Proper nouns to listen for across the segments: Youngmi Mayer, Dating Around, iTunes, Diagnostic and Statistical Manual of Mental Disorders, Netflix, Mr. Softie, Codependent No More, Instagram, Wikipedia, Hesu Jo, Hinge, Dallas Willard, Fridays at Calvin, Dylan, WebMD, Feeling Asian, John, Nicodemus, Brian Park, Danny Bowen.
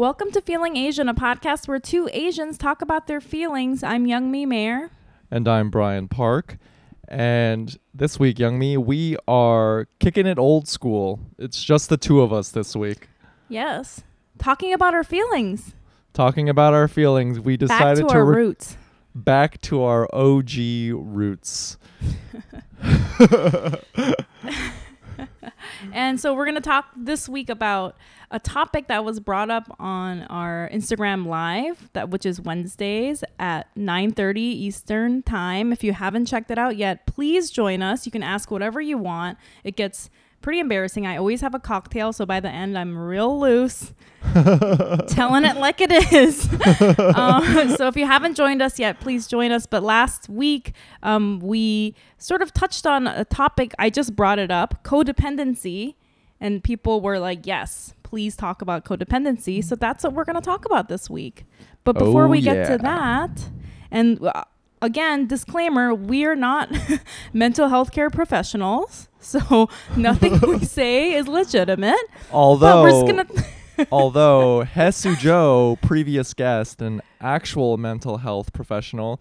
Welcome to Feeling Asian, a podcast where two Asians talk about their feelings. I'm Youngmi Mayer. And I'm Brian Park. And this week, Youngmi, we are kicking it old school. It's just the two of us this week. Yes. Talking about our feelings. We decided to... Back to our roots. Back to our OG roots. And so we're going to talk this week about a topic that was brought up on our Instagram Live, which is Wednesdays at 9:30 Eastern Time. If you haven't checked it out yet, please join us. You can ask whatever you want. It gets pretty embarrassing. I always have a cocktail, so by the end, I'm real loose, telling it like it is. So if you haven't joined us yet, please join us. But last week, we sort of touched on a topic. I just brought it up, codependency. And people were like, yes, please talk about codependency. So that's what we're going to talk about this week. But before we get to that, and again, disclaimer, we're not mental health care professionals. So nothing we say is legitimate. Although Hesu Jo, previous guest, an actual mental health professional,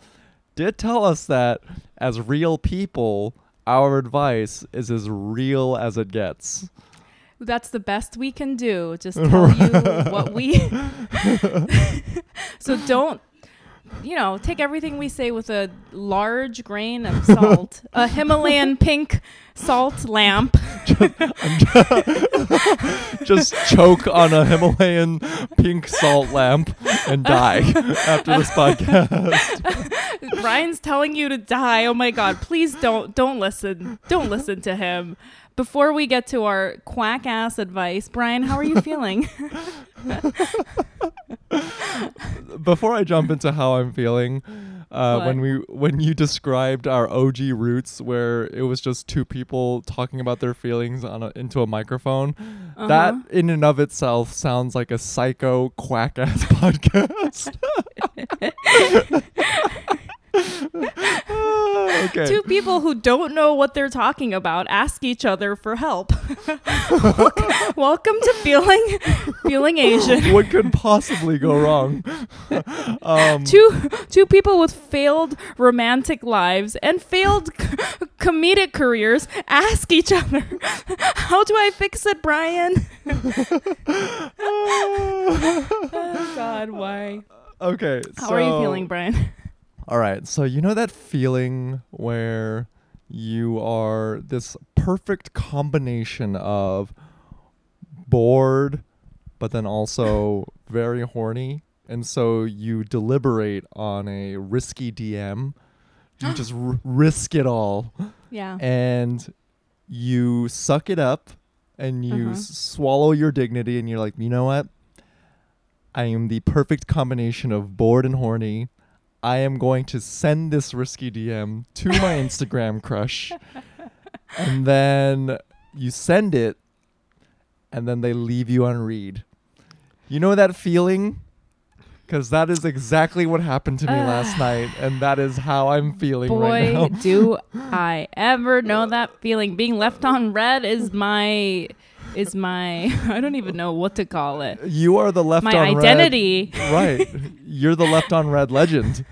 did tell us that as real people, our advice is as real as it gets. That's the best we can do. Just tell you what we... So don't... take everything we say with a large grain of salt, a Himalayan pink salt lamp. Just choke on a Himalayan pink salt lamp and die after this podcast. Brian's telling you to die. Oh my God, please don't listen. Don't listen to him. Before we get to our quack ass advice, Brian, how are you feeling? Before I jump into how I'm feeling, when you described our OG roots, where it was just two people talking about their feelings into a microphone, that in and of itself sounds like a psycho quack ass podcast. Okay. Two people who don't know what they're talking about ask each other for help. Welcome to Feeling Asian. What could possibly go wrong? Two people with failed romantic lives and failed comedic careers ask each other, how do I fix it, Brian? Oh God, why? Okay. How are you feeling, Brian? All right, so you know that feeling where you are this perfect combination of bored, but then also very horny, and so you deliberate on a risky DM. You just risk it all. Yeah. And you suck it up, and you swallow your dignity, and you're like, you know what? I am the perfect combination of bored and horny. I am going to send this risky DM to my Instagram crush. And then you send it, and then they leave you on read. You know that feeling? Because that is exactly what happened to me last night, and that is how I'm feeling right now. Boy, do I ever know that feeling. Being left on read is my I don't even know what to call it. You are the left on red. My identity. Right. You're the left on red legend.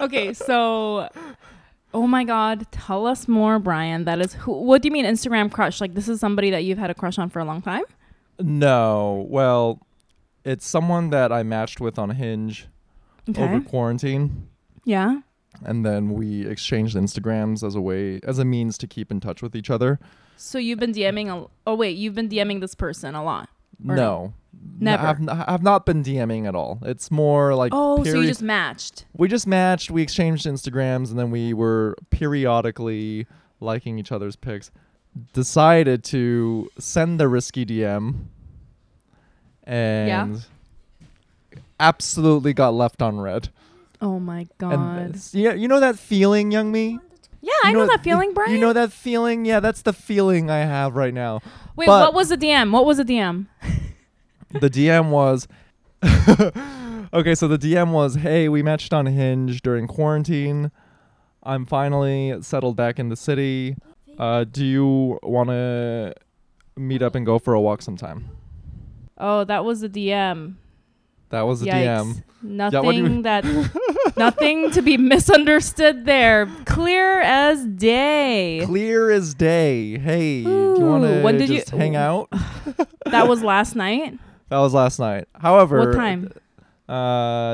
Okay, so oh my God, tell us more, Brian. That is what do you mean Instagram crush? Like this is somebody that you've had a crush on for a long time? No. Well, it's someone that I matched with on Hinge over quarantine. Yeah. And then we exchanged Instagrams as a means to keep in touch with each other. So you've been DMing. You've been DMing this person a lot. No, never. I've not been DMing at all. It's more like so you just matched. We just matched. We exchanged Instagrams, and then we were periodically liking each other's pics. Decided to send the risky DM, and absolutely got left on read. Oh my God. Yeah, you know that feeling, Youngmi? Yeah, I know that feeling, Brian. You know that feeling? Yeah, that's the feeling I have right now. Wait, but what was the DM? The DM was... Okay, so the DM was, hey, we matched on Hinge during quarantine. I'm finally settled back in the city. Do you want to meet up and go for a walk sometime? Oh, that was a DM. That was a DM. Nothing nothing to be misunderstood there. Clear as day. Clear as day. Hey, ooh, do you want to just hang out? That was last night? That was last night. However, what time?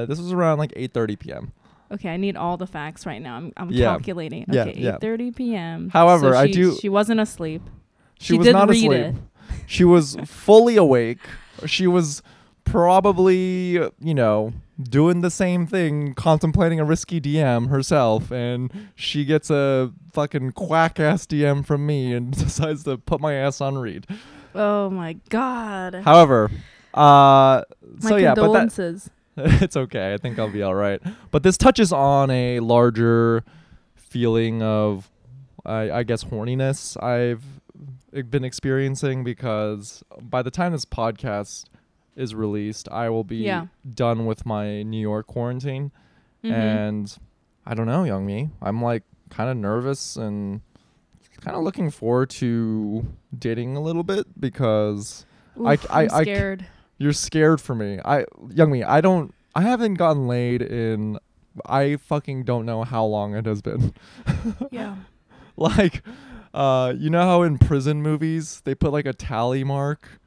This was around like 8:30 p.m. Okay, I need all the facts right now. I'm calculating. Okay, 8:30 p.m. However, so she wasn't asleep. She was not asleep. It. She was fully awake. She was probably, doing the same thing, contemplating a risky DM herself, and she gets a fucking quack-ass DM from me and decides to put my ass on read. Oh my God. However, condolences. It's okay. I think I'll be all right. But this touches on a larger feeling of, I guess, horniness I've been experiencing, because by the time this podcast is released, I will be done with my New York quarantine. Mm-hmm. And I don't know, Youngmi. I'm like kind of nervous and kind of looking forward to dating a little bit, because I'm scared. You're scared for me. Youngmi, I haven't gotten laid in, I fucking don't know how long it has been. Yeah. Like, you know how in prison movies they put like a tally mark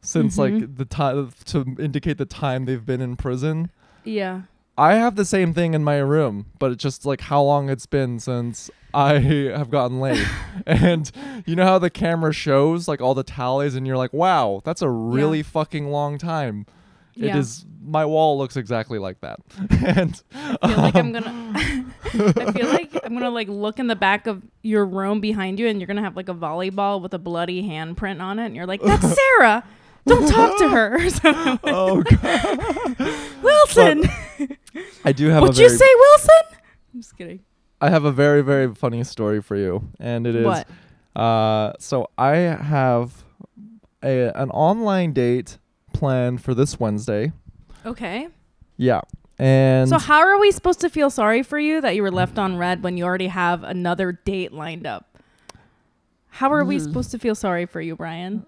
since like the time to indicate the time they've been in prison? Yeah. I have the same thing in my room, but it's just like how long it's been since I have gotten laid. And you know how the camera shows like all the tallies and you're like, wow, that's a really fucking long time. Yeah. It is. My wall looks exactly like that. And I feel like I'm gonna like look in the back of your room behind you and you're gonna have like a volleyball with a bloody handprint on it. And you're like, that's Sarah. Don't talk to her. Oh, God. Wilson. But I do have What'd you say, Wilson? I'm just kidding. I have a very, very funny story for you. And it is. What? So I have an online date planned for this Wednesday. Okay. Yeah. And so how are we supposed to feel sorry for you that you were left on red when you already have another date lined up? How are we supposed to feel sorry for you, Brian?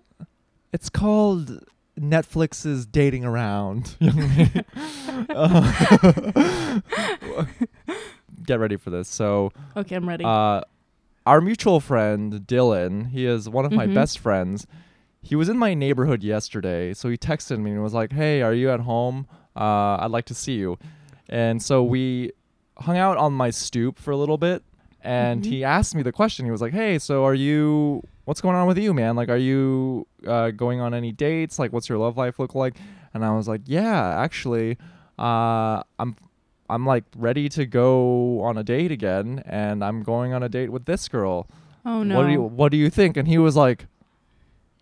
It's called Netflix's Dating Around. Get ready for this. So, okay, I'm ready. Our mutual friend, Dylan, he is one of my best friends. He was in my neighborhood yesterday. So he texted me and was like, hey, are you at home? I'd like to see you. And so we hung out on my stoop for a little bit. And he asked me the question. He was like, hey, so what's going on with you, man? Like, are you going on any dates? Like, what's your love life look like? And I was like, yeah, actually, I'm like ready to go on a date again. And I'm going on a date with this girl. Oh, no. What do you think? And he was like,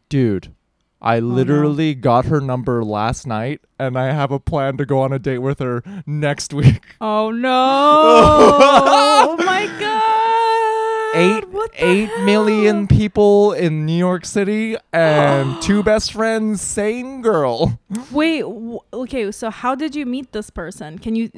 dude, I literally got her number last night, and I have a plan to go on a date with her next week. Oh, no. Oh, my God. Eight million people in New York City and two best friends, same girl. Wait. Okay. So how did you meet this person? Can you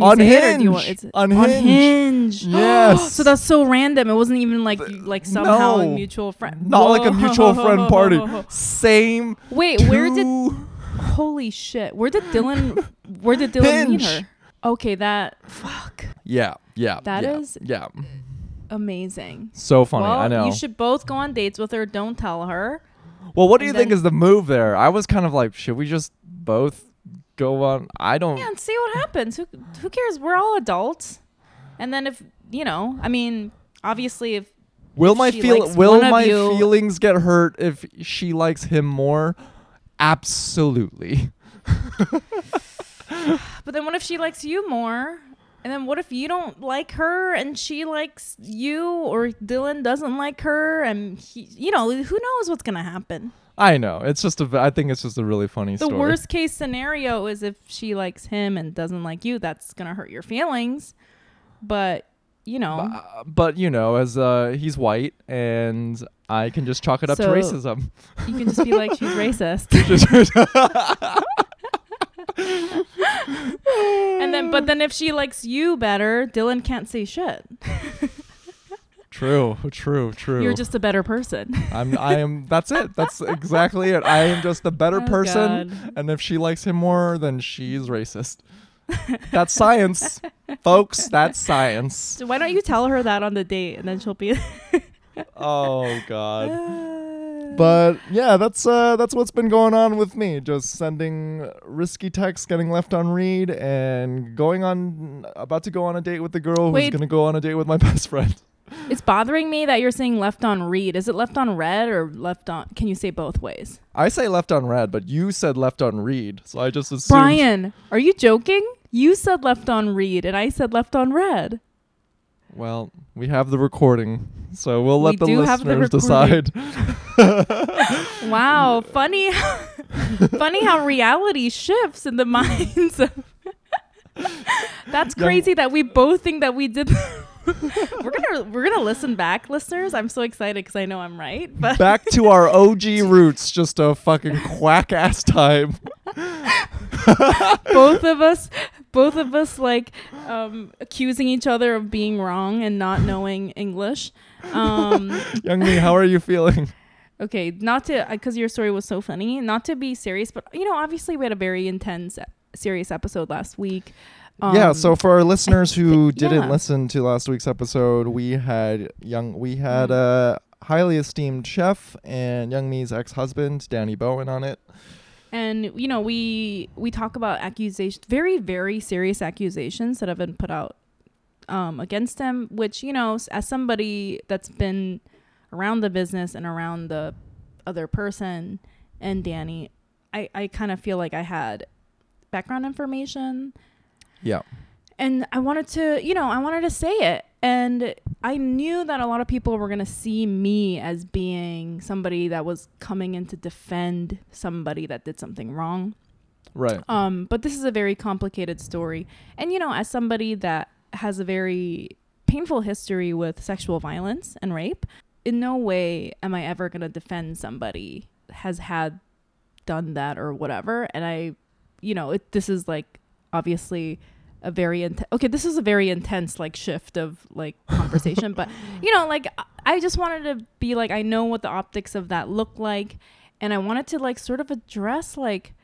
on say Hinge. It? Or do you want, is it on Hinge. Yes. So that's so random. It wasn't even like somehow a mutual friend. Not like a mutual friend party. Same. Wait. Holy shit. Where did Dylan Hinge. Meet her? Okay. Fuck. Yeah. Yeah. That is. Yeah. Amazing. So funny. Well, I know. You should both go on dates with her. Don't tell her. Well, what do you think is the move there? I was kind of like, should we just both go on? I don't. Yeah, and see what happens. Who cares? We're all adults. And then if, I mean, obviously if. Will my feelings get hurt if she likes him more? Absolutely. But then what if she likes you more? And then what if you don't like her and she likes you, or Dylan doesn't like her and he, who knows what's going to happen? I know. I think it's just a really funny story. The worst case scenario is if she likes him and doesn't like you, that's going to hurt your feelings. But, as he's white and I can just chalk it up to racism. You can just be like, she's racist. But then if she likes you better, Dylan can't say shit. True. You're just a better person. I am. That's it. That's exactly it. I am just a better person. God. And if she likes him more, then she's racist. That's science, folks. That's science. So why don't you tell her that on the date, and then she'll be. Oh God. But yeah, that's what's been going on with me. Just sending risky texts, getting left on read, and about to go on a date with the girl who's going to go on a date with my best friend. It's bothering me that you're saying left on read. Is it left on red or left on? Can you say both ways? I say left on red, but you said left on read, so I just assumed. Brian, are you joking? You said left on read, and I said left on red. Well, we have the recording, so we'll let the listeners decide. Wow, funny how reality shifts in the minds of. That's crazy that we both think that we did. We're gonna listen back, listeners. I'm so excited because I know I'm right. But back to our OG roots, just a fucking quack ass time. Both of us like accusing each other of being wrong and not knowing English. Youngmi, how are you feeling? Okay, because your story was so funny. Not to be serious, but obviously we had a very intense, serious episode last week. Yeah, so for our listeners who didn't listen to last week's episode, we had a highly esteemed chef and Youngmi's ex-husband, Danny Bowen, on it. And we talk about accusations, very, very serious accusations that have been put out against him, which as somebody that's been around the business and around the other person and Danny, I kind of feel like I had background information. Yeah. And I wanted to say it. And I knew that a lot of people were going to see me as being somebody that was coming in to defend somebody that did something wrong. Right. But this is a very complicated story. And, as somebody that has a very painful history with sexual violence and rape, in no way am I ever going to defend somebody has done that or whatever. And this is like, obviously a very intense like shift of like conversation. But I just wanted to be like, I know what the optics of that look like, and I wanted to like sort of address like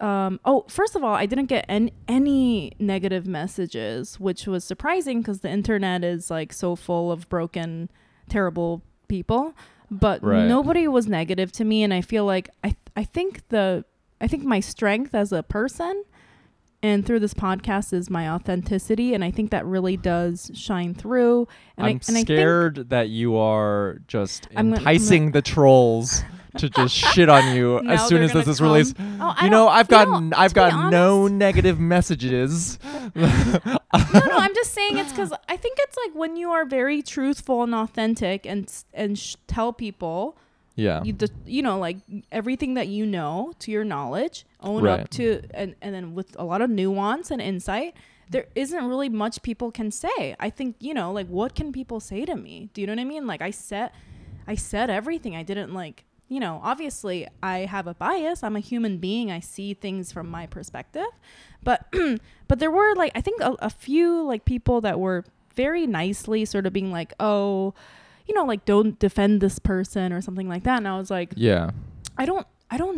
first of all, I didn't get any negative messages, which was surprising because the internet is like so full of broken, terrible people. But nobody was negative to me, and I feel like I think my strength as a person and through this podcast is my authenticity, and I think that really does shine through. And I'm scared that you are just enticing the trolls to just shit on you as soon as this is released. Oh, I've got no negative messages. I'm just saying it's because I think it's like when you are very truthful and authentic and tell people. Yeah. Like everything that you know to your knowledge, own up to, and then with a lot of nuance and insight, there isn't really much people can say. I think, like what can people say to me? Do you know what I mean? Like I said everything. I didn't like, obviously I have a bias. I'm a human being. I see things from my perspective, but there were like, I think a few like people that were very nicely sort of being like, oh, like don't defend this person or something like that. And I was like, yeah, I don't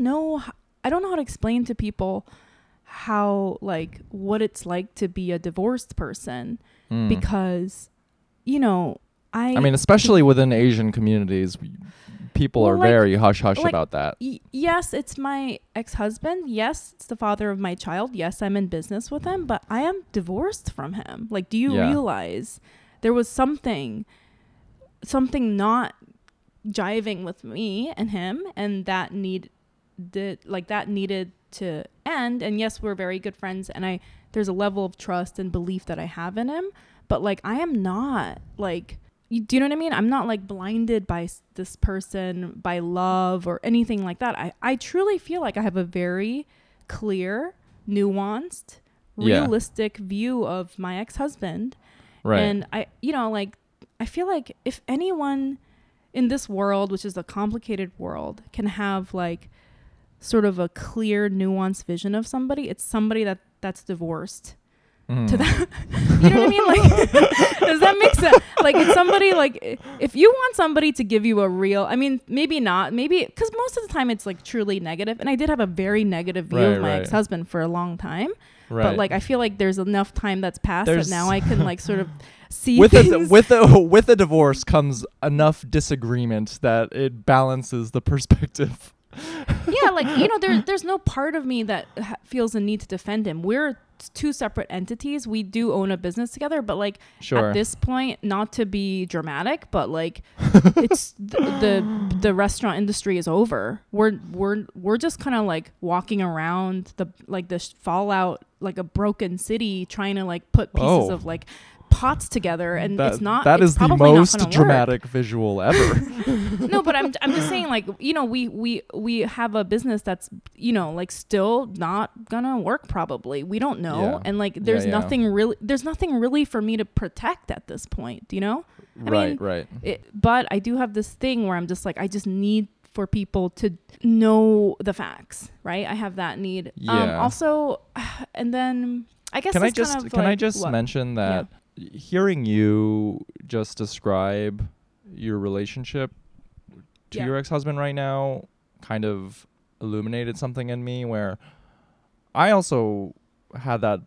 know how to explain to people how like what it's like to be a divorced person because I mean, especially within Asian communities, people are like, very hush-hush about that. Yes, it's my ex-husband. Yes, it's the father of my child. Yes, I'm in business with him, but I am divorced from him. Like, do you realize there was something not jiving with me and him, and that needed to end. And yes, we're very good friends, and there's a level of trust and belief that I have in him, but like I am not like, do you know what I mean? I'm not like blinded by this person, by love or anything like that. I truly feel like I have a very clear, nuanced, realistic view of my ex-husband. Right. And I like I feel like if anyone in this world, which is a complicated world, can have like sort of a clear, nuanced vision of somebody, it's somebody that's divorced to that. You know what I mean? Like, does that make sense? Like, it's somebody, like, if you want somebody to give you a real, I mean, maybe not, maybe, because most of the time it's like truly negative. And I did have a very negative view of my ex-husband for a long time. Right. But like, I feel like there's enough time that's passed that now I can like sort of see things. With a divorce comes enough disagreement that it balances the perspective. Yeah, like, you know, there's no part of me that feels the need to defend him. We're two separate entities. We do own a business together, but like at this point, not to be dramatic, but like it's the restaurant industry is over. We're just kind of like walking around the fallout, like a broken city, trying to like put pieces of like pots together, and it's the most dramatic visual ever. No, but I'm just saying, like, you know, we have a business that's, you know, like still not gonna work probably. We don't know. Yeah. And like there's nothing really for me to protect at this point, you know? I mean, but I do have this thing where I'm just like, I just need for people to know the facts, right? I have that need. Also, and then I guess mention that hearing you just describe your relationship to your ex-husband right now kind of illuminated something in me where I also had that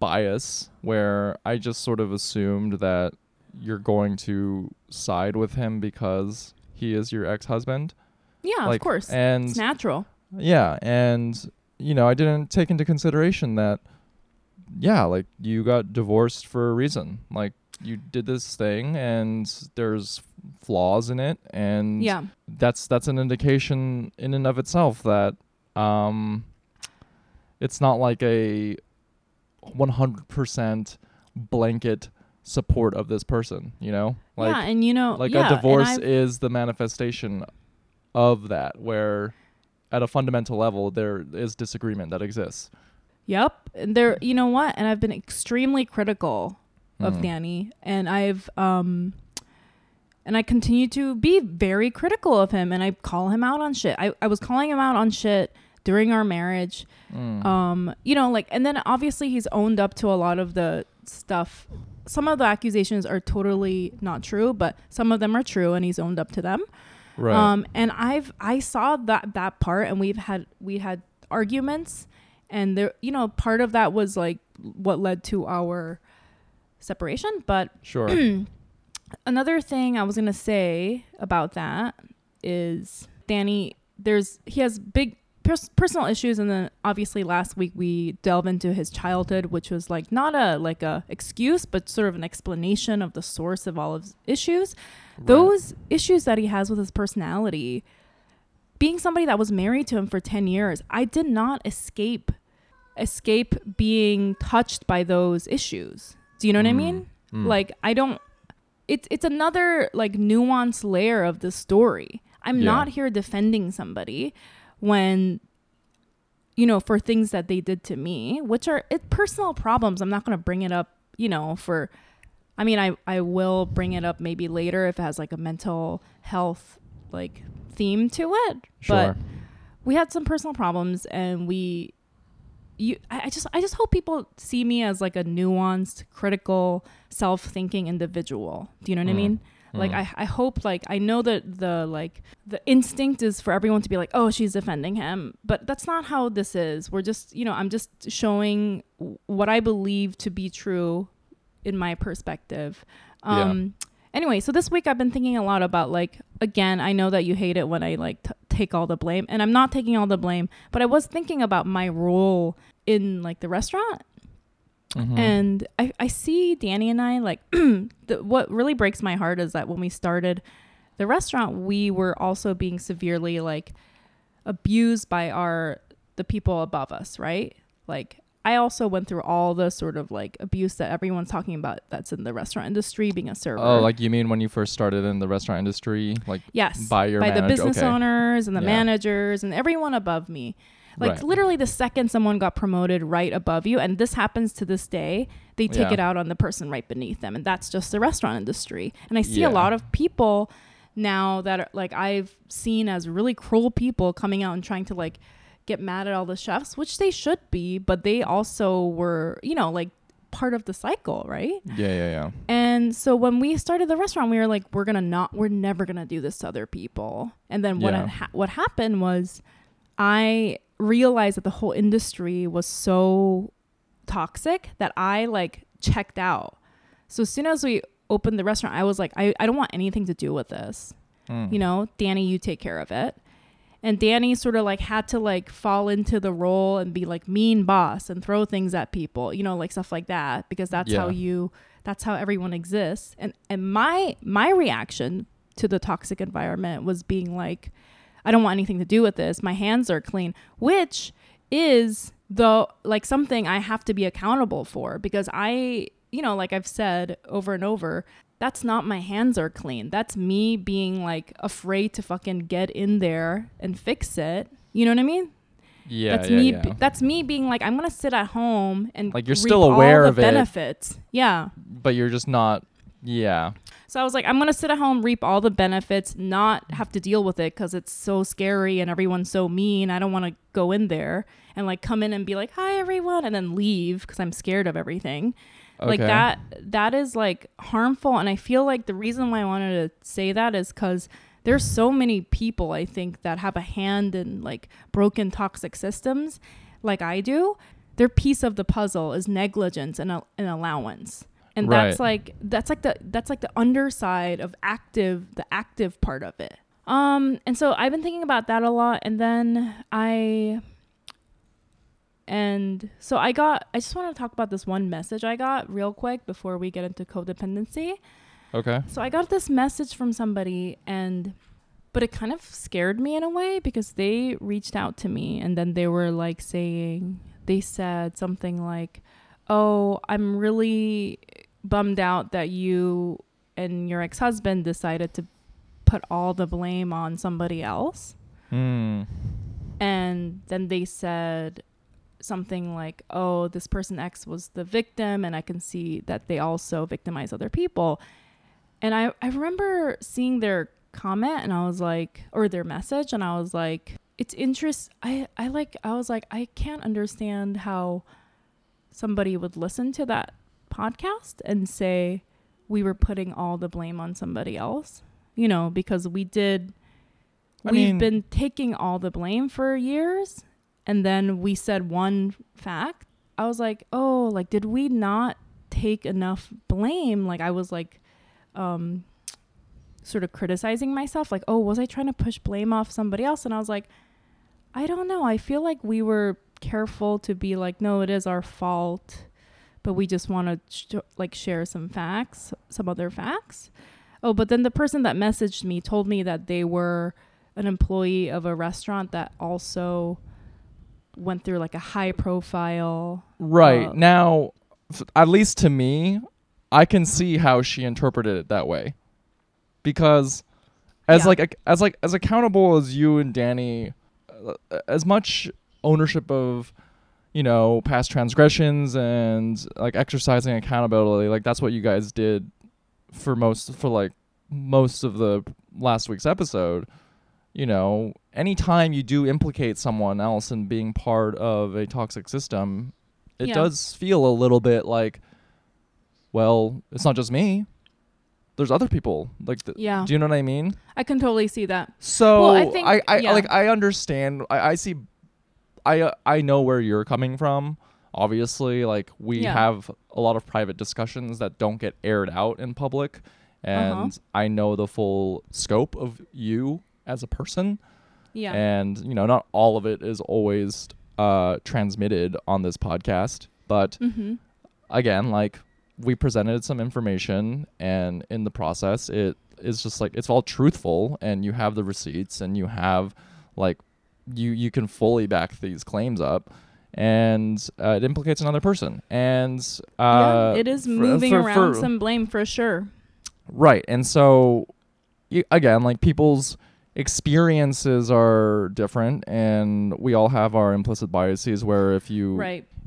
bias where I just sort of assumed that you're going to side with him because he is your ex-husband. Yeah, like, of course. And it's natural. Yeah. And, you know, I didn't take into consideration that like you got divorced for a reason. Like you did this thing and there's flaws in it, and that's an indication in and of itself that it's not like a 100% blanket support of this person, you know? Like, and you know, like a divorce is the manifestation of that, where at a fundamental level there is disagreement that exists. Yep. And there, you know what? And I've been extremely critical of Danny, and I've, and I continue to be very critical of him, and I call him out on shit. I was calling him out on shit during our marriage. You know, like, and then obviously he's owned up to a lot of the stuff. Some of the accusations are totally not true, but some of them are true, and he's owned up to them. Right. And I saw that part, and we had arguments. And there, you know, part of that was like what led to our separation. But another thing I was going to say about that is Danny, he has big personal issues. And then obviously last week we delve into his childhood, which was like not a excuse, but sort of an explanation of the source of all of his issues. Right. Those issues that he has with his personality, being somebody that was married to him for 10 years, I did not escape being touched by those issues. Do you know what I mean? Like, I don't, it's another like nuanced layer of the story. I'm not here defending somebody when, you know, for things that they did to me, which are personal problems. I'm not going to bring it up, you know, I will bring it up maybe later if it has like a mental health, like, theme to it. But we had some personal problems, and I just hope people see me as like a nuanced, critical, self-thinking individual. Do you know what I mean? Like, I hope, like, I know that the instinct is for everyone to be like, oh, she's defending him, but that's not how this is. We're just, you know, I'm just showing what I believe to be true in my perspective. Anyway, so this week I've been thinking a lot about, like, again, I know that you hate it when I like take all the blame, and I'm not taking all the blame, but I was thinking about my role in like the restaurant. And I see Danny and I, like, what really breaks my heart is that when we started the restaurant, we were also being severely like abused by the people above us, right? Like, I also went through all the sort of like abuse that everyone's talking about that's in the restaurant industry, being a server. Oh, like, you mean when you first started in the restaurant industry? Like, yes, by the business owners and the managers and everyone above me. Like, literally the second someone got promoted right above you, and this happens to this day, they take it out on the person right beneath them. And that's just the restaurant industry. And I see a lot of people now that are, like, I've seen as really cruel people coming out and trying to like get mad at all the chefs, which they should be, but they also were, you know, like part of the cycle, right? Yeah. And so when we started the restaurant, we were like, we're never gonna do this to other people. And then what happened was, I realized that the whole industry was so toxic that I like checked out. So as soon as we opened the restaurant, I was like, I don't want anything to do with this. You know, Danny, you take care of it. And Danny sort of like had to like fall into the role and be like mean boss and throw things at people, you know, like stuff like that, because that's how everyone exists. And my reaction to the toxic environment was being like, I don't want anything to do with this. My hands are clean, which is the like something I have to be accountable for, because I, you know, like I've said over and over, that's not my hands are clean. That's me being like afraid to fucking get in there and fix it. You know what I mean? Yeah. That's me being like, I'm gonna sit at home and like you're still aware of the benefits. Yeah. But you're just not. Yeah. So I was like, I'm gonna sit at home, reap all the benefits, not have to deal with it because it's so scary and everyone's so mean. I don't want to go in there and like come in and be like, hi everyone, and then leave because I'm scared of everything. Okay. Like that is like harmful. And I feel like the reason why I wanted to say that is because there's so many people, I think, that have a hand in like broken toxic systems like I do. Their piece of the puzzle is negligence and an allowance. And right. that's like the underside of the active part of it. And so I've been thinking about that a lot. And then I just want to talk about this one message I got real quick before we get into codependency. Okay. So I got this message from somebody, but it kind of scared me in a way, because they reached out to me and then they were like they said something like, oh, I'm really bummed out that you and your ex-husband decided to put all the blame on somebody else. Mm. And then they said something like, oh, this person X was the victim, and I can see that they also victimize other people. And I remember seeing their comment, and I was like, or their message, and I was like, it's interesting. I can't understand how somebody would listen to that podcast and say we were putting all the blame on somebody else, you know, because we've been taking all the blame for years. And then we said one fact. I was like, oh, like, did we not take enough blame? Like, I was like, sort of criticizing myself. Like, oh, was I trying to push blame off somebody else? And I was like, I don't know. I feel like we were careful to be like, no, it is our fault, but we just want to share some facts, some other facts. Oh, but then the person that messaged me told me that they were an employee of a restaurant that also went through like a high profile. Right. Now, at least to me, I can see how she interpreted it that way, because as accountable as you and Danny, as much ownership of, you know, past transgressions and like exercising accountability, like that's what you guys did for most of the last week's episode. You know, anytime you do implicate someone else in being part of a toxic system, it does feel a little bit like, well, it's not just me. There's other people. Like, do you know what I mean? I can totally see that. So well, I understand. I see. I know where you're coming from. Obviously, like we have a lot of private discussions that don't get aired out in public, and I know the full scope of you as a person. Yeah. And, you know, not all of it is always transmitted on this podcast, but again, like we presented some information, and in the process it is just like, it's all truthful, and you have the receipts, and you have like you can fully back these claims up, and it implicates another person, and it is moving around some blame for sure. Right. And so again, like people's experiences are different, and we all have our implicit biases where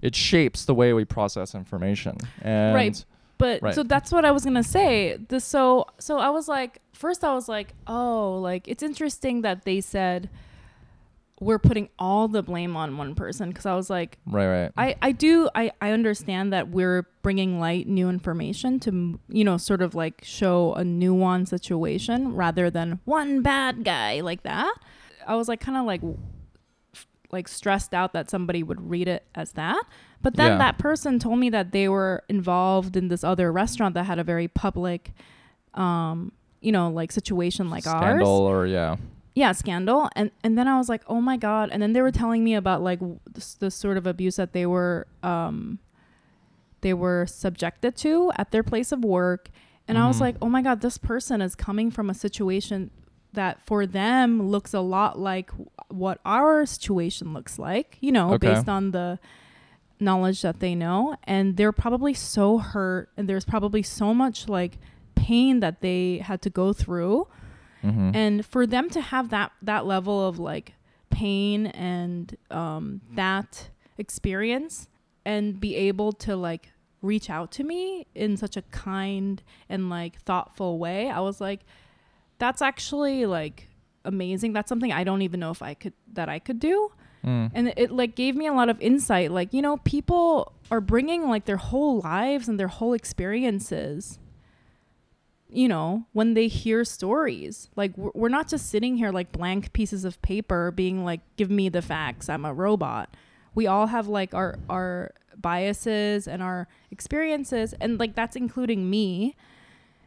it shapes the way we process information. And so that's what I was going to say. So I was like, first I was like, oh, like it's interesting that they said we're putting all the blame on one person. Because I was like, right. I understand that we're bringing light, new information to, you know, sort of like show a nuanced situation rather than one bad guy like that. I was like, kind of like stressed out that somebody would read it as that. But then that person told me that they were involved in this other restaurant that had a very public, you know, like situation like scandal ours. Scandal. And then I was like, oh my God. And then they were telling me about like the sort of abuse that they were subjected to at their place of work. And I was like, oh my God, this person is coming from a situation that for them looks a lot like what our situation looks like, you know, based on the knowledge that they know. And they're probably so hurt, and there's probably so much like pain that they had to go through. Mm-hmm. And for them to have that level of like pain and that experience and be able to like reach out to me in such a kind and like thoughtful way, I was like, that's actually like amazing. That's something I don't even know if I could do. And it like gave me a lot of insight. Like, you know, people are bringing like their whole lives and their whole experiences, you know, when they hear stories. Like we're not just sitting here like blank pieces of paper being like, give me the facts, I'm a robot. We all have like our biases and our experiences, and like that's including me.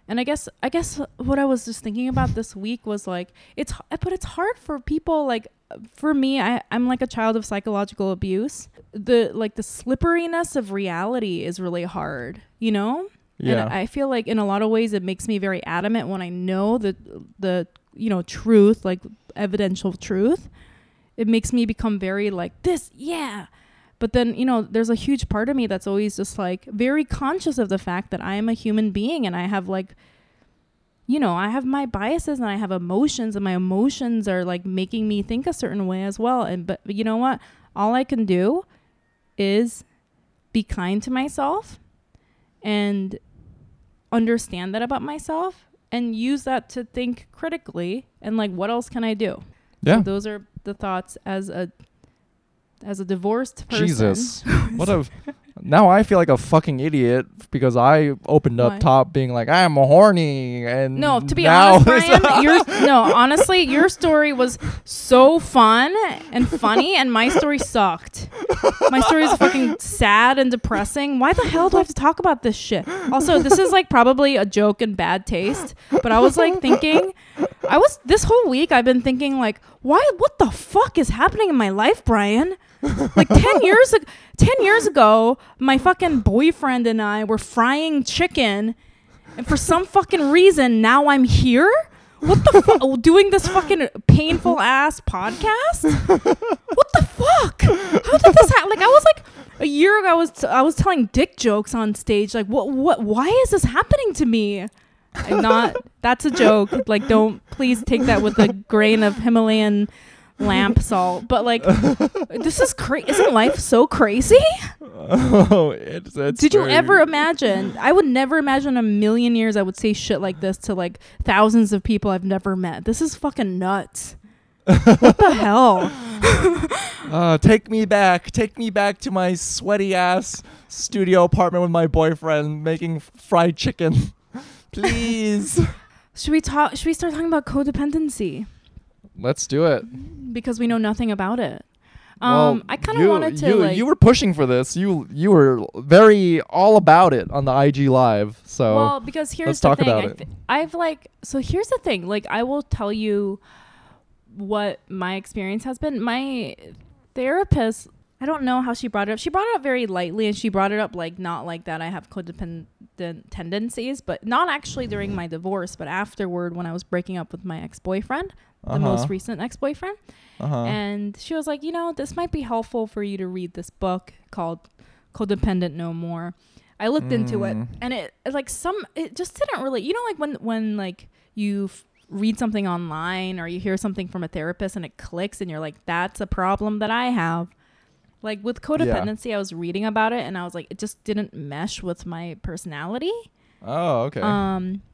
And I guess what I was just thinking about this week was like, it's hard for people. Like for me, I'm like a child of psychological abuse. The slipperiness of reality is really hard, you know? Yeah. And I feel like in a lot of ways it makes me very adamant when I know the you know, truth, like evidential truth. It makes me become very like this. Yeah. But then, you know, there's a huge part of me that's always just like very conscious of the fact that I am a human being, and I have like, you know, I have my biases and I have emotions, and my emotions are like making me think a certain way as well. And but you know what? All I can do is be kind to myself and understand that about myself and use that to think critically and like, what else can I do? Yeah. So those are the thoughts as a divorced person. Jesus. Now I feel like a fucking idiot because I opened up top being like, I'm horny. And no, to be honest, Brian, honestly, your story was so fun and funny, and my story sucked. My story is fucking sad and depressing. Why the hell do I have to talk about this shit? Also, this is like probably a joke in bad taste, but I was like thinking, this whole week I've been thinking like, what the fuck is happening in my life, Brian? Like 10 years ago, my fucking boyfriend and I were frying chicken, and for some fucking reason now I'm here? What the fuck? Doing this fucking painful ass podcast? What the fuck? How did this happen? Like I was like a year ago I was telling dick jokes on stage. Like what why is this happening to me? I'm not, that's a joke. Like don't, please take that with a grain of Himalayan lamp salt, but like this is crazy. Isn't life so crazy? Oh, it's did you ever imagine? I would never imagine in a million years I would say shit like this to like thousands of people I've never met. This is fucking nuts. What the hell? Take me back to my sweaty ass studio apartment with my boyfriend making fried chicken. Please. Should we start talking about codependency? Let's do it. Because we know nothing about it. Well, I kind of wanted to. You were pushing for this. You were very all about it on the IG Live. So well, because here's let's the talk thing. About it. I've like so here's the thing. Like I will tell you what my experience has been. My therapist, I don't know how she brought it up. She brought it up very lightly, and she brought it up like not like that I have codependent tendencies, but not actually during my divorce, but afterward when I was breaking up with my ex-boyfriend. The most recent ex-boyfriend. And she was like, you know, this might be helpful for you to read this book called Codependent No More. I looked into it, and it just didn't really, you know, like when like you read something online or you hear something from a therapist and it clicks and you're like, that's a problem that I have. Like with codependency, I was reading about it and I was like, it just didn't mesh with my personality. Oh, okay.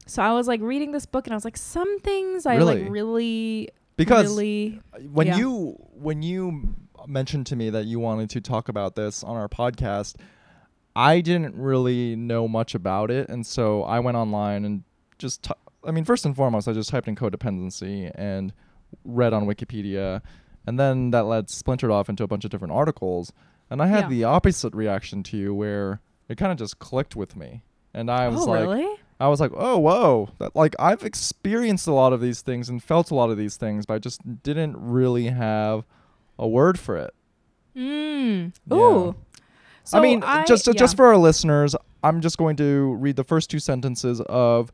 So I was like reading this book and I was like, some things I really Because really, when you mentioned to me that you wanted to talk about this on our podcast, I didn't really know much about it. And so I went online and just, first and foremost, I just typed in codependency and read on Wikipedia. And then that splintered off into a bunch of different articles. And I had the opposite reaction to you, where it kind of just clicked with me. And I was really? I was like, oh, whoa. That, I've experienced a lot of these things and felt a lot of these things, but I just didn't really have a word for it. Mm. Yeah. Ooh. So just for our listeners, I'm just going to read the first two sentences of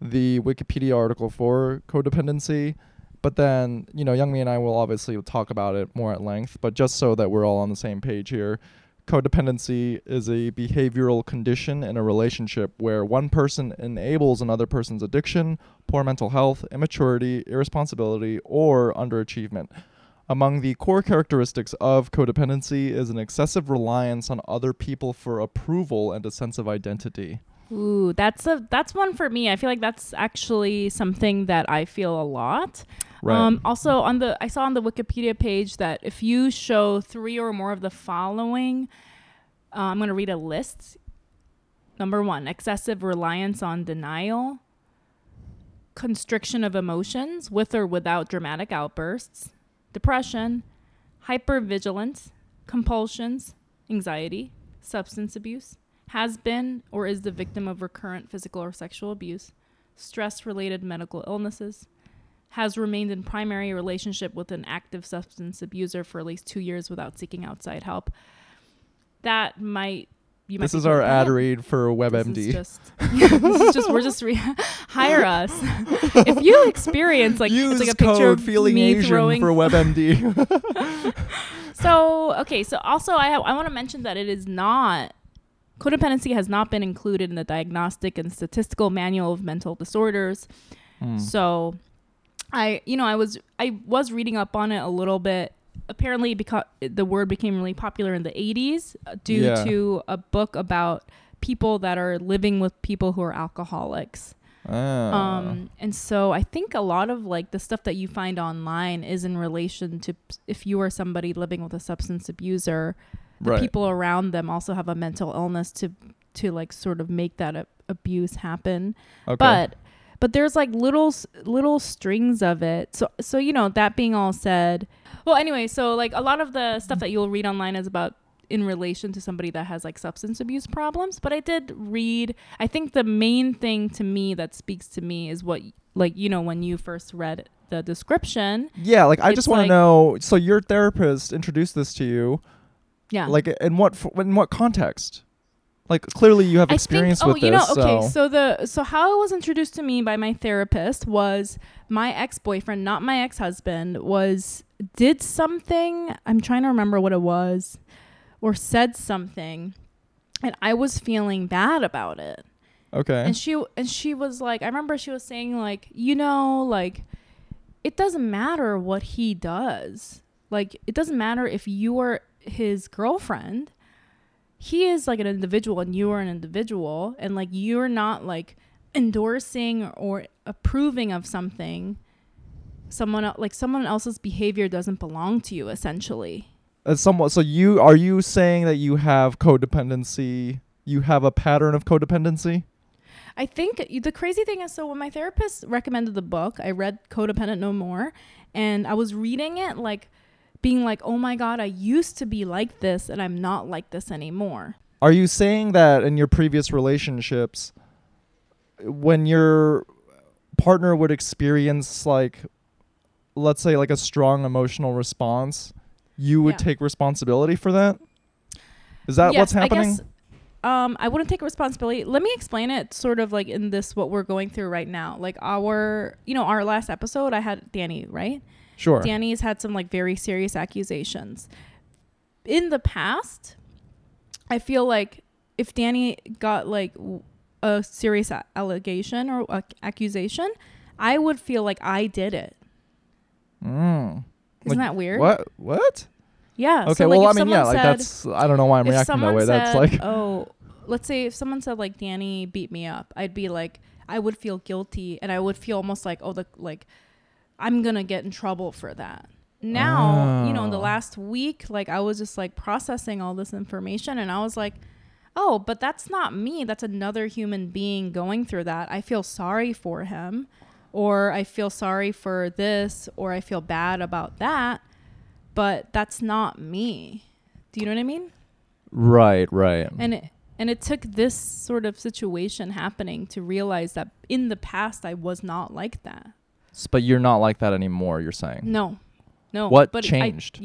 the Wikipedia article for codependency. But then, Youngmi and I will obviously talk about it more at length, but just so that we're all on the same page here. Codependency is a behavioral condition in a relationship where one person enables another person's addiction, poor mental health, immaturity, irresponsibility, or underachievement. Among the core characteristics of codependency is an excessive reliance on other people for approval and a sense of identity. Ooh, that's one for me. I feel like that's actually something that I feel a lot. Right. Also, I saw on the Wikipedia page that if you show three or more of the following, I'm going to read a list. Number one, excessive reliance on denial, constriction of emotions with or without dramatic outbursts, depression, hypervigilance, compulsions, anxiety, substance abuse, has been or is the victim of recurrent physical or sexual abuse, stress-related medical illnesses, has remained in primary relationship with an active substance abuser for at least 2 years without seeking outside help. That might... This is our ad read for WebMD. We're just hire us. If you experience use like a picture of Feeling Asian throwing for WebMD. So also I want to mention that it is not... Codependency has not been included in the Diagnostic and Statistical Manual of Mental Disorders. Mm. So I was reading up on it a little bit. Apparently, because the word became really popular in the 80s due to a book about people that are living with people who are alcoholics. And so I think a lot of the stuff that you find online is in relation to if you are somebody living with a substance abuser, the right. people around them also have a mental illness to sort of make that abuse happen. Okay. But there's little strings of it. So that being all said, well, anyway, so a lot of the stuff that you'll read online is about in relation to somebody that has substance abuse problems. But I did read, I think the main thing to me that speaks to me is what when you first read the description. Yeah, I just want to know. So your therapist introduced this to you. Yeah. In what context? Clearly you have experience with this. Okay. So how it was introduced to me by my therapist was my ex-boyfriend, not my ex-husband, did something. I'm trying to remember what it was, or said something, and I was feeling bad about it. Okay. And she was I remember she was saying it doesn't matter what he does. It doesn't matter if you are his girlfriend. He is an individual and you are an individual, and you're not endorsing or approving of something. Someone else's behavior doesn't belong to you, essentially. Somewhat. So are you saying that you have codependency? You have a pattern of codependency? I think the crazy thing is, so when my therapist recommended the book, I read Codependent No More, and I was reading it being oh my God, I used to be like this and I'm not like this anymore. Are you saying that in your previous relationships, when your partner would experience let's say a strong emotional response, you would take responsibility for that? Is that what's happening? I guess, I wouldn't take responsibility. Let me explain it sort of in this, what we're going through right now. Our last episode, I had Danny, right? Sure. Danny's had some very serious accusations. In the past, I feel if Danny got a serious allegation or accusation, I would feel I did it. Mm. Isn't that weird? What? Yeah. Okay. So, well, said, that's, I don't know why I'm reacting that way. That's oh, let's say if someone said Danny beat me up, I'd be I would feel guilty, and I would feel almost like, oh, the I'm going to get in trouble for that. Now, you know, in the last week, like I was just like processing all this information and I was like, oh, but that's not me. That's another human being going through that. I feel sorry for him, or I feel sorry for this, or I feel bad about that. But that's not me. Do you know what I mean? Right, right. And it took this sort of situation happening to realize that in the past I was not like that. But you're not like that anymore, you're saying? No. What changed?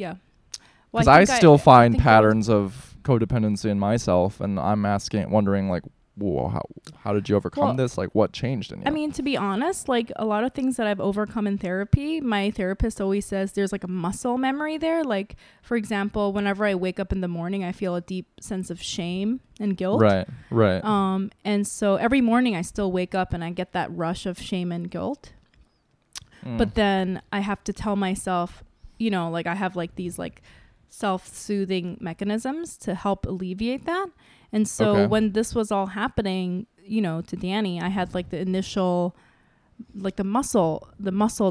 Because I still find patterns of codependency in myself, and I'm wondering, like, whoa, how did you overcome this? Like, what changed in you? I mean, to be honest, like a lot of things that I've overcome in therapy, my therapist always says there's like a muscle memory there. Like, for example, whenever I wake up in the morning, I feel a deep sense of shame and guilt. Right. And so every morning I still wake up and I get that rush of shame and guilt. But then I have to tell myself, you know, like I have like these like self-soothing mechanisms to help alleviate that. And so when this was all happening, you know, to Danny, I had like the initial, like the muscle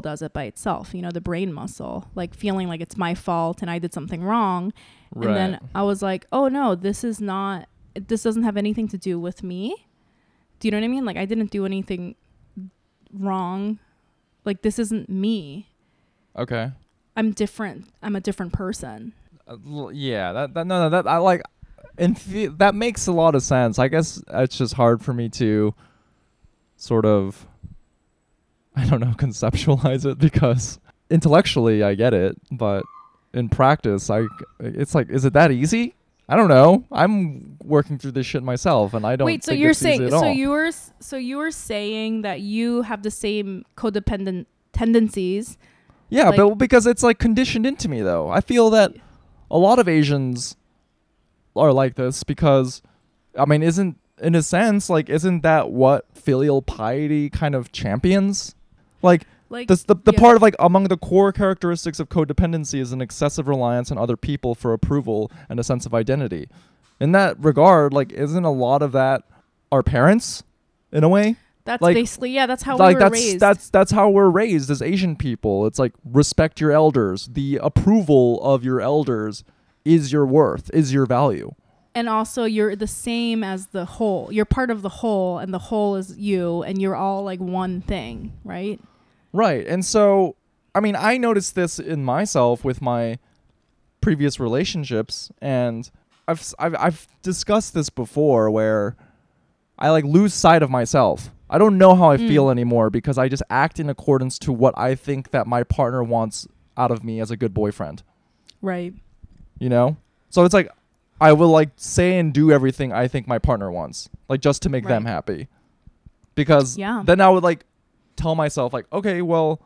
does it by itself, you know, the brain muscle, like feeling like it's my fault and I did something wrong. Right. And then I was like, oh no, this doesn't have anything to do with me. Do you know what I mean? Like I didn't do anything wrong. Like this isn't me. Okay. I'm different. I'm a different person. That makes a lot of sense. I guess it's just hard for me to sort of, I don't know, conceptualize it, because intellectually I get it, but in practice, it's like, is it that easy? I don't know. I'm working through this shit myself, and I don't. Wait, so you're saying so you were saying that you have the same codependent tendencies? Yeah, like, but because it's like conditioned into me, though. I feel that a lot of Asians are like this because, I mean, isn't that what filial piety kind of champions? Like, part of like among the core characteristics of codependency is an excessive reliance on other people for approval and a sense of identity. In that regard, like, isn't a lot of that our parents in a way? That's like, basically, yeah, that's how we were raised. That's how we're raised as Asian people. It's like, respect your elders. The approval of your elders is your worth, is your value. And also you're the same as the whole. You're part of the whole, and the whole is you, and you're all like one thing, right? Right. And so, I mean, I noticed this in myself with my previous relationships, and I've discussed this before, where I like lose sight of myself. I don't know how I feel anymore because I just act in accordance to what I think that my partner wants out of me as a good boyfriend. Right. You know? So it's like, I will like say and do everything I think my partner wants, like just to make them happy. Because then I would like tell myself like, okay, well,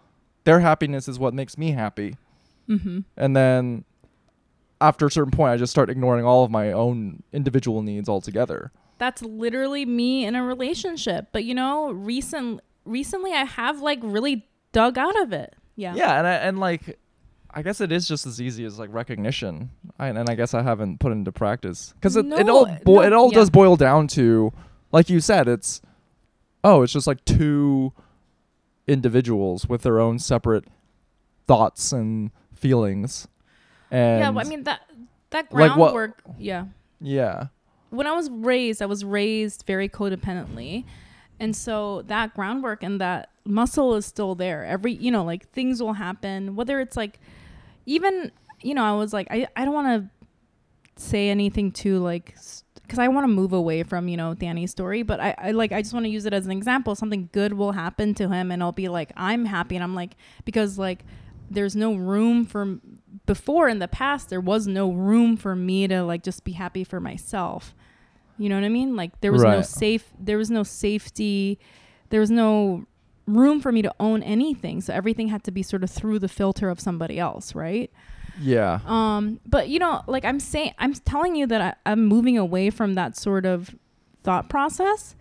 their happiness is what makes me happy. Mm-hmm. And then after a certain point, I just start ignoring all of my own individual needs altogether. That's literally me in a relationship. But you know, recently I have like really dug out of it. Yeah. Yeah. And like, I guess it is just as easy as like recognition. And I guess I haven't put into practice, because it all does boil down to, like you said, it's just like two individuals with their own separate thoughts and feelings. And yeah. Well, I mean, that groundwork. Like yeah. Yeah. When I was raised very codependently. And so that groundwork and that muscle is still there. Like things will happen, whether it's like, even, you know, I was like, I don't want to say anything too like, because I want to move away from, you know, Danny's story, but I just want to use it as an example. Something good will happen to him and I'll be like, I'm happy. And I'm like, because like, there's no room for before in the past, there was no room for me to like just be happy for myself. You know what I mean? Like there was no safety. There was no room for me to own anything. So everything had to be sort of through the filter of somebody else. Right. Yeah. But you know, like I'm telling you that I'm moving away from that sort of thought process,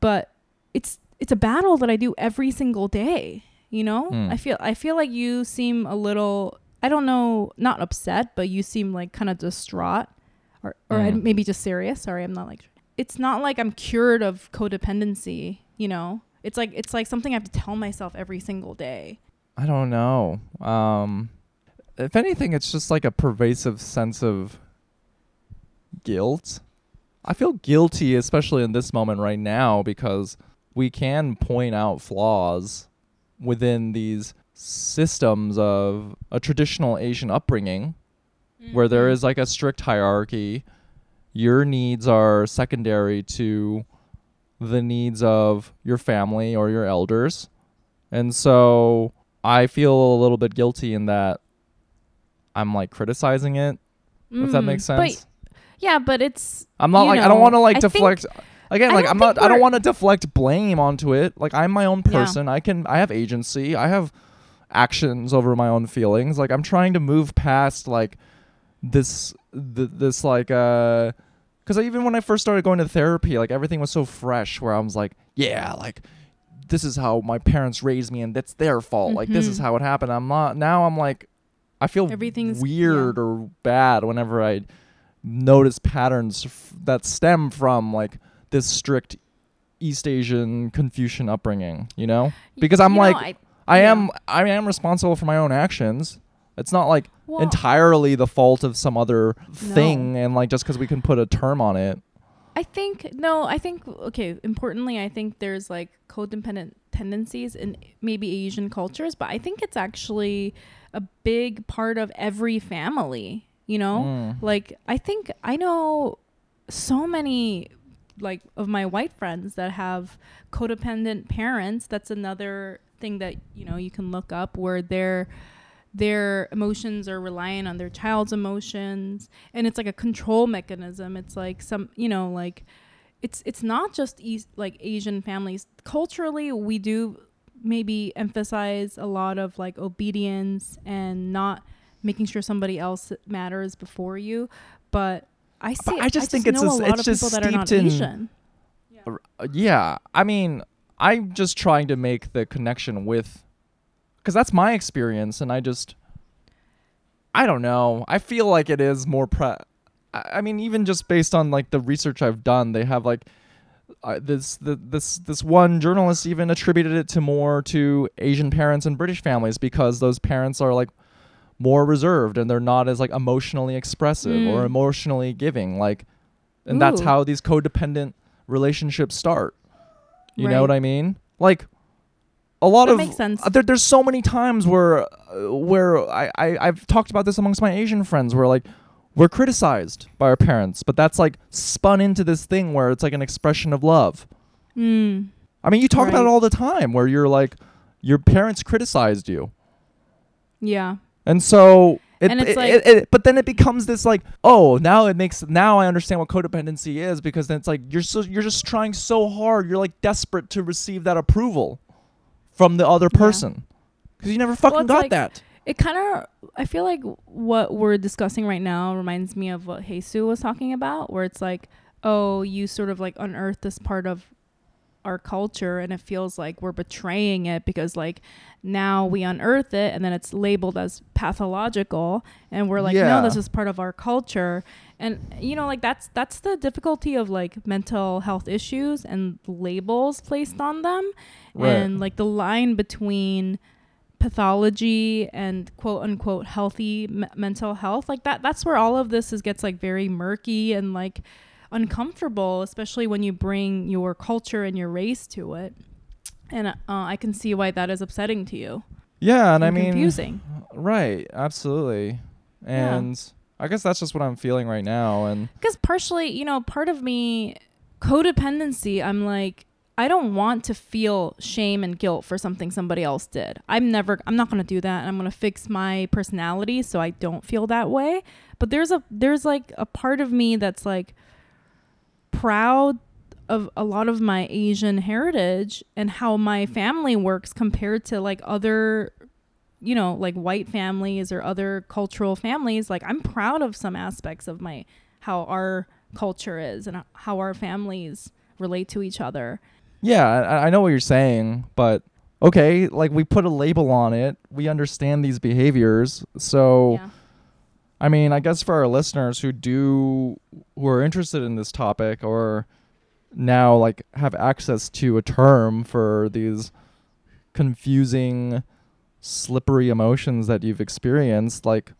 but it's a battle that I do every single day. You know, I feel like you seem a little, I don't know, not upset, but you seem like kind of distraught or maybe just serious. Sorry, I'm not like, it's not like I'm cured of codependency, you know. It's like something I have to tell myself every single day. I don't know. If anything, it's just like a pervasive sense of guilt. I feel guilty, especially in this moment right now, because we can point out flaws within these systems of a traditional Asian upbringing, mm-hmm. where there is like a strict hierarchy. Your needs are secondary to the needs of your family or your elders. And so I feel a little bit guilty in that I'm like criticizing it, if that makes sense. But, yeah, but it's... I'm not like... I don't want to like deflect... Again, like I'm not... I don't want to deflect blame onto it. Like I'm my own person. Yeah. I have agency. I have actions over my own feelings. Like I'm trying to move past like this like... Because even when I first started going to therapy, like everything was so fresh where I was like, yeah, like this is how my parents raised me and that's their fault. Mm-hmm. Like this is how it happened. Now I'm like, I feel weird or bad whenever I notice patterns that stem from like this strict East Asian Confucian upbringing, you know? Because I'm I am responsible for my own actions. It's not like entirely the fault of some other thing and like just because we can put a term on it. Importantly, I think there's like codependent tendencies in maybe Asian cultures, but I think it's actually a big part of every family, you know? Like I think I know so many like of my white friends that have codependent parents. That's another thing that, you know, you can look up where their emotions are reliant on their child's emotions, and it's like a control mechanism. It's like some, you know, like it's not just like Asian families. Culturally, we do maybe emphasize a lot of like obedience and not making sure somebody else matters before you. But I just think it's a lot of people that are not Asian. Yeah, I mean, I'm just trying to make the connection with. Because that's my experience, and I don't know. I feel like it is more I mean, even just based on like the research I've done, they have like this one journalist even attributed it to more to Asian parents and British families because those parents are like more reserved and they're not as like emotionally expressive or emotionally giving. Like, and that's how these codependent relationships start. You know what I mean? Like. A lot that of makes sense. There's so many times where I've talked about this amongst my Asian friends where like we're criticized by our parents, but that's like spun into this thing where it's like an expression of love. I mean, you talk about it all the time where you're like your parents criticized you. Yeah. And so but then it becomes this like, oh, now I understand what codependency is, because then it's like you're just trying so hard. You're like desperate to receive that approval from the other person, because you never fucking got like, that. It kind of, I feel like what we're discussing right now reminds me of what Hesu was talking about, where it's like, oh, you sort of like unearth this part of our culture and it feels like we're betraying it, because like now we unearth it and then it's labeled as pathological and we're like, no, this is part of our culture. And you know, like that's the difficulty of like mental health issues and labels placed on them, and like the line between pathology and quote unquote healthy mental health, like that's where all of this gets like very murky and like uncomfortable, especially when you bring your culture and your race to it. And I can see why that is upsetting to you. Yeah, and I mean, confusing. Right, absolutely. And I guess that's just what I'm feeling right now. And because partially, you know, part of me, codependency, I'm like, I don't want to feel shame and guilt for something somebody else did. I'm not going to do that. And I'm going to fix my personality so I don't feel that way. But there's like a part of me that's like proud of a lot of my Asian heritage and how my family works compared to like other, you know, like white families or other cultural families. Like I'm proud of some aspects of how our culture is and how our families relate to each other. Yeah, I know what you're saying, but okay, like we put a label on it. We understand these behaviors. So I mean, I guess for our listeners who are interested in this topic or now like have access to a term for these confusing slippery emotions that you've experienced, like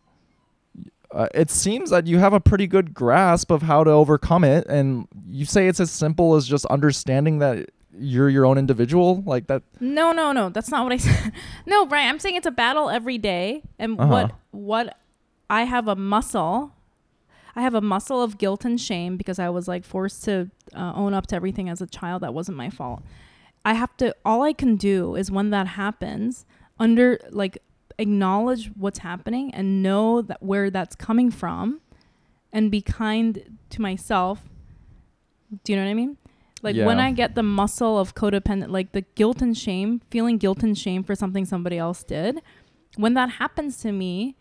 it seems that you have a pretty good grasp of how to overcome it. And you say it's as simple as just understanding that you're your own individual, like that? No. That's not what I said. No, Brian, I'm saying it's a battle every day. And what I have a muscle. I have a muscle of guilt and shame because I was like forced to own up to everything as a child. That wasn't my fault. I have to, all I can do is when that happens, acknowledge what's happening and know that where that's coming from and be kind to myself. Do you know what I mean? When I get the muscle of codependent, like the guilt and shame, feeling guilt and shame for something somebody else did. When that happens to me,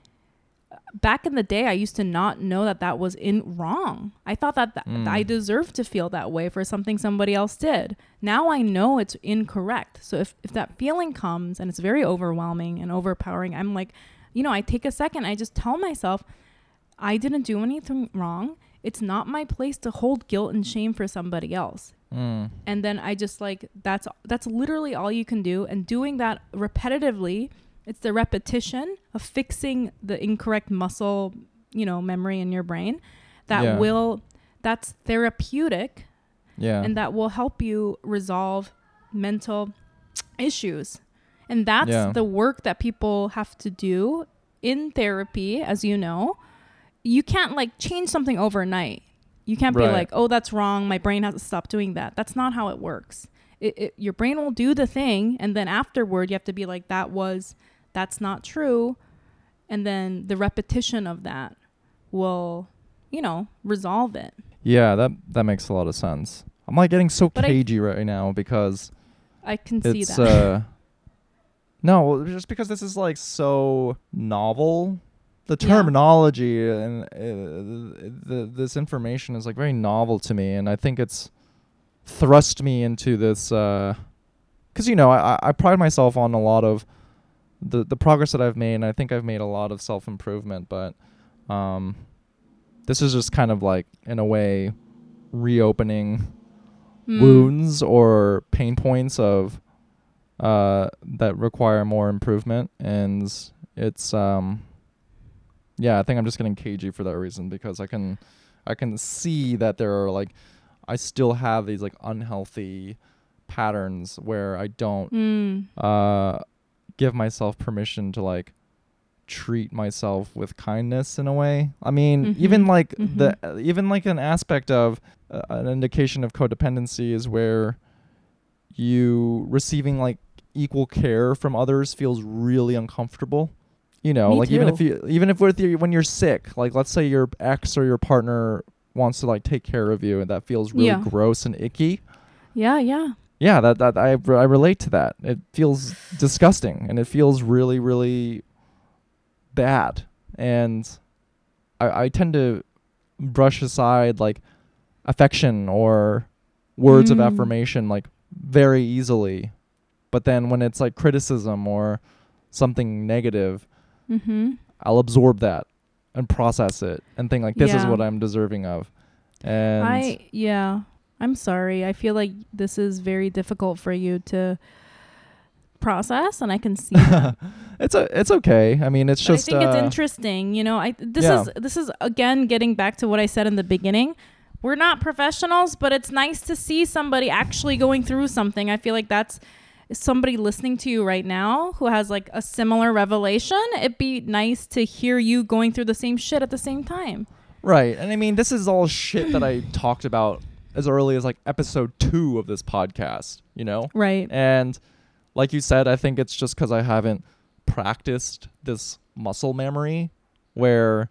back in the day, I used to not know that was wrong. I thought that I deserved to feel that way for something somebody else did. Now I know it's incorrect. So if that feeling comes and it's very overwhelming and overpowering, I'm like, I take a second. I just tell myself, I didn't do anything wrong. It's not my place to hold guilt and shame for somebody else. And then I just that's literally all you can do. And doing that repetitively, it's the repetition of fixing the incorrect muscle, memory in your brain that's therapeutic. Yeah. And that will help you resolve mental issues. And that's the work that people have to do in therapy. As you know, you can't change something overnight. You can't be like, oh, that's wrong. My brain has to stop doing that. That's not how it works. Your brain will do the thing. And then afterward, you have to be like, that's not true. And then the repetition of that will, resolve it. Yeah, that makes a lot of sense. I'm getting so cagey right now because I can see that. No, just because this is so novel. The terminology and this information is very novel to me. And I think it's thrust me into this because, I pride myself on a lot of the progress that I've made, and I think I've made a lot of self-improvement, but this is just kind of in a way reopening wounds or pain points of that require more improvement. And it's I think I'm just getting cagey for that reason, because I can see that there are I still have these unhealthy patterns where I don't give myself permission to treat myself with kindness in a way. I mean, an aspect of an indication of codependency is where you receiving equal care from others feels really uncomfortable. Even if when you're sick, let's say your ex or your partner wants to take care of you, and that feels really gross and icky. Yeah. That I relate to that. It feels disgusting, and it feels really, really bad. And I tend to brush aside affection or words of affirmation very easily. But then when it's criticism or something negative, I'll absorb that and process it and think this is what I'm deserving of. And I'm sorry. I feel like this is very difficult for you to process, and I can see that. It's okay. I mean, I think it's interesting. This is again getting back to what I said in the beginning. We're not professionals, but it's nice to see somebody actually going through something. I feel like that's somebody listening to you right now who has a similar revelation. It'd be nice to hear you going through the same shit at the same time. Right. And I mean, this is all shit that I talked about as early as episode 2 of this podcast, Right. And like you said, I think it's just because I haven't practiced this muscle memory where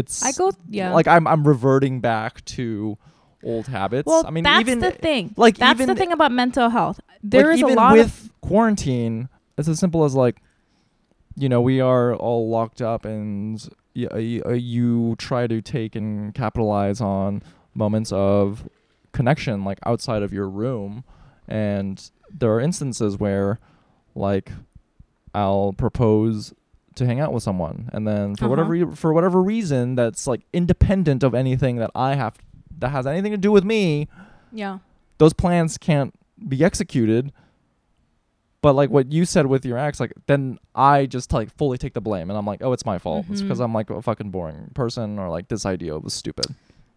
I'm reverting back to old habits. Well, I mean, that's the thing about mental health. There is a lot with quarantine. It's as simple as we are all locked up, and you try to take and capitalize on moments of connection, outside of your room. And there are instances where I'll propose to hang out with someone, and then for whatever reason that's independent of anything that I have that has anything to do with me, those plans can't be executed. But like what you said with your ex, like then I just like fully take the blame and I'm like, oh, it's my fault. Mm-hmm. It's because I'm like a fucking boring person, or like this idea was stupid.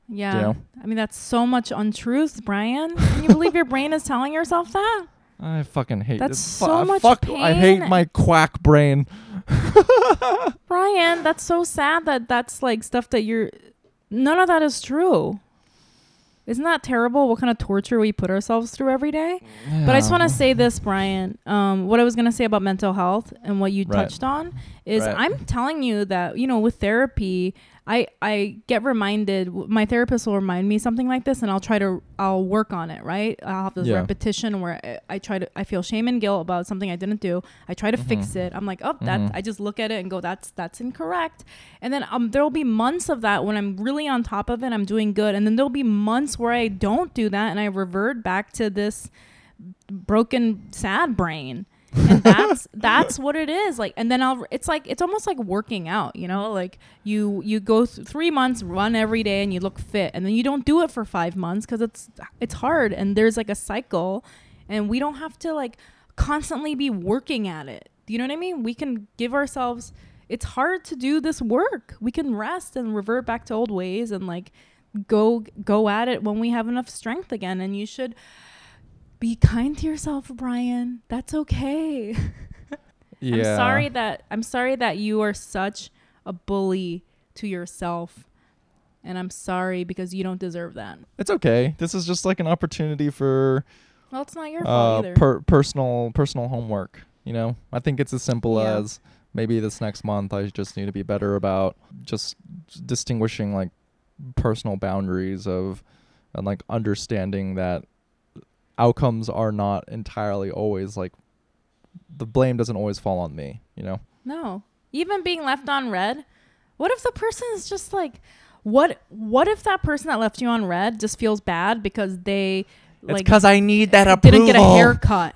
Yeah. You know? I mean, that's so much untruth, Brian. Can you believe your brain is telling yourself that? I fucking hate that's this. So much pain. I hate my quack brain. Brian, that's so sad that that's like stuff that you're... None of that is true. Isn't that terrible? What kind of torture we put ourselves through every day? Yeah. But I just want to say this, Brian. What I was going to say about mental health and what you touched on is I'm telling you that, you know, with therapy, I get reminded, my therapist will remind me something like this and I'll work on it, right? I'll have this repetition where I try to, I feel shame and guilt about something I didn't do. I try to fix it. I'm like, oh, that, I just look at it and go, that's incorrect. And then there'll be months of that when I'm really on top of it, I'm doing good. And then there'll be months where I don't do that and I revert back to this broken sad brain, and that's what it is like. And then it's like, it's almost like working out, you know, like you go 3 months, run every day and you look fit, and then you don't do it for 5 months because it's hard, and there's like a cycle, and we don't have to like constantly be working at it. You know what I mean? We can give ourselves, it's hard to do this work, we can rest and revert back to old ways and like go at it when we have enough strength again. And you should be kind to yourself, Brian. That's okay. Yeah. I'm sorry that you are such a bully to yourself, and I'm sorry because you don't deserve that. It's okay. This is just like an opportunity for, well, it's not your fault either. Personal homework, you know. I think it's as simple as maybe this next month I just need to be better about just distinguishing like personal boundaries of, and like understanding that outcomes are not entirely always like, the blame doesn't always fall on me, you know? No. Even being left on red. What if the person is just like, what if that person that left you on red just feels bad because they like, because I need that approval. Didn't get a haircut.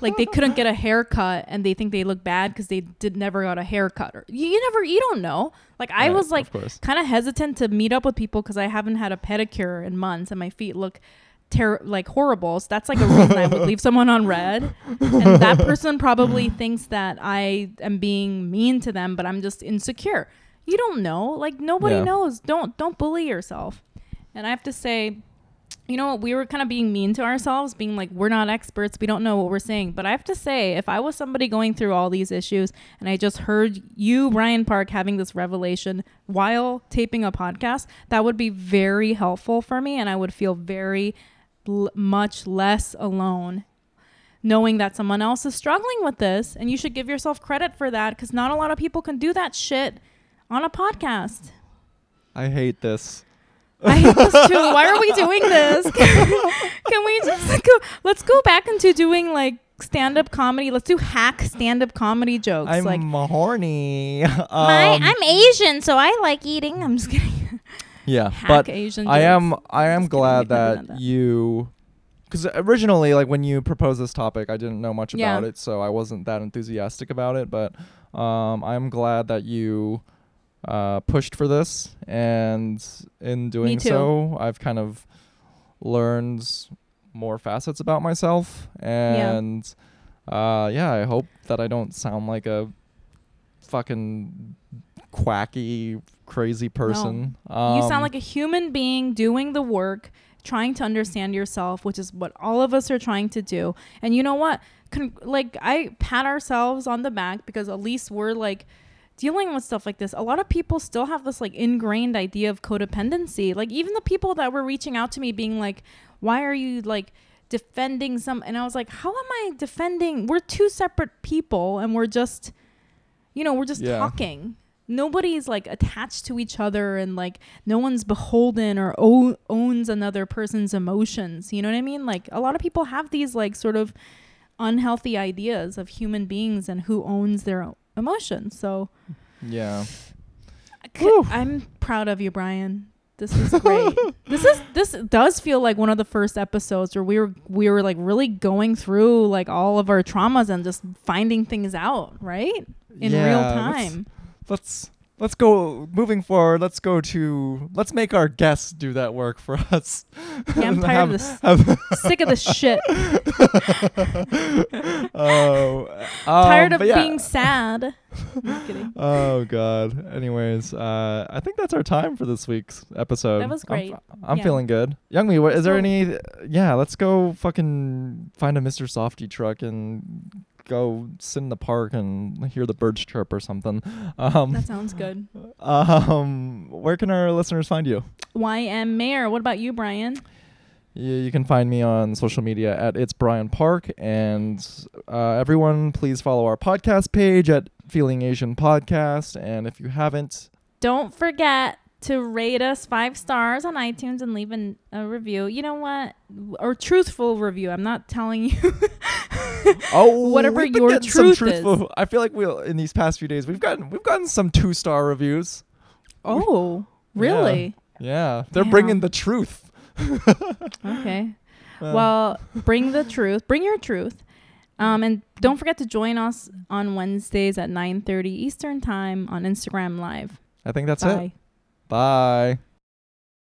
Like they couldn't get a haircut and they think they look bad because they never got a haircut. Or you don't know. Like I was like kind of hesitant to meet up with people because I haven't had a pedicure in months and my feet look like horrible. So that's like a reason I would leave someone on red. And that person probably thinks that I am being mean to them, but I'm just insecure. You don't know. Like nobody knows. Don't bully yourself. And I have to say, you know what, we were kind of being mean to ourselves, being like, we're not experts, we don't know what we're saying. But I have to say, if I was somebody going through all these issues and I just heard you, Brian Park, having this revelation while taping a podcast, that would be very helpful for me. And I would feel very much less alone knowing that someone else is struggling with this. And you should give yourself credit for that, because not a lot of people can do that shit on a podcast. I hate this. I hate this too. Why are we doing this? Can we just go? Let's go back into doing like stand-up comedy. Let's do hack stand-up comedy jokes. I'm like horny. I'm Asian, so I like eating. I'm just kidding. Yeah, hack but Asian jokes. I am glad that you, because originally, like when you proposed this topic, I didn't know much about it, so I wasn't that enthusiastic about it. But I'm glad that you pushed for this, and in doing so I've kind of learned more facets about myself, and I hope that I don't sound like a fucking quacky crazy person. No. You sound like a human being doing the work, trying to understand yourself, which is what all of us are trying to do. And you know what, like I pat ourselves on the back because at least we're like dealing with stuff like this. A lot of people still have this like ingrained idea of codependency. Like even the people that were reaching out to me being like, why are you like defending some? And I was like, how am I defending? We're two separate people, and we're just, you know, we're just talking. Nobody's like attached to each other, and like no one's beholden or owns another person's emotions. You know what I mean? Like a lot of people have these like sort of unhealthy ideas of human beings and who owns their own emotions. So I'm proud of you, Brian. This is great. This does feel like one of the first episodes where we were like really going through like all of our traumas and just finding things out, right? In real time. That's Let's go, moving forward, let's make our guests do that work for us. Yeah, I'm tired of this. Sick of this shit. Tired of being sad. Just kidding. Oh, God. Anyways, I think that's our time for this week's episode. That was great. I'm feeling good. Youngmi, what, is there any... Yeah, let's go fucking find a Mr. Softie truck and... go sit in the park and hear the birds chirp or something. That sounds good. Where can our listeners find you? YM Mayer. What about you, Brian? You can find me on social media at It's Brian Park. And everyone, please follow our podcast page at Feeling Asian Podcast. And if you haven't... Don't forget to rate us 5 stars on iTunes and leave a review. You know what? Or truthful review. I'm not telling you... whatever your truth is. I feel like in these past few days we've gotten some 2-star reviews. Oh, really? Yeah. They're bringing the truth. Okay. Well, bring the truth. Bring your truth. And don't forget to join us on Wednesdays at 9:30 Eastern Time on Instagram Live. I think that's it. Bye.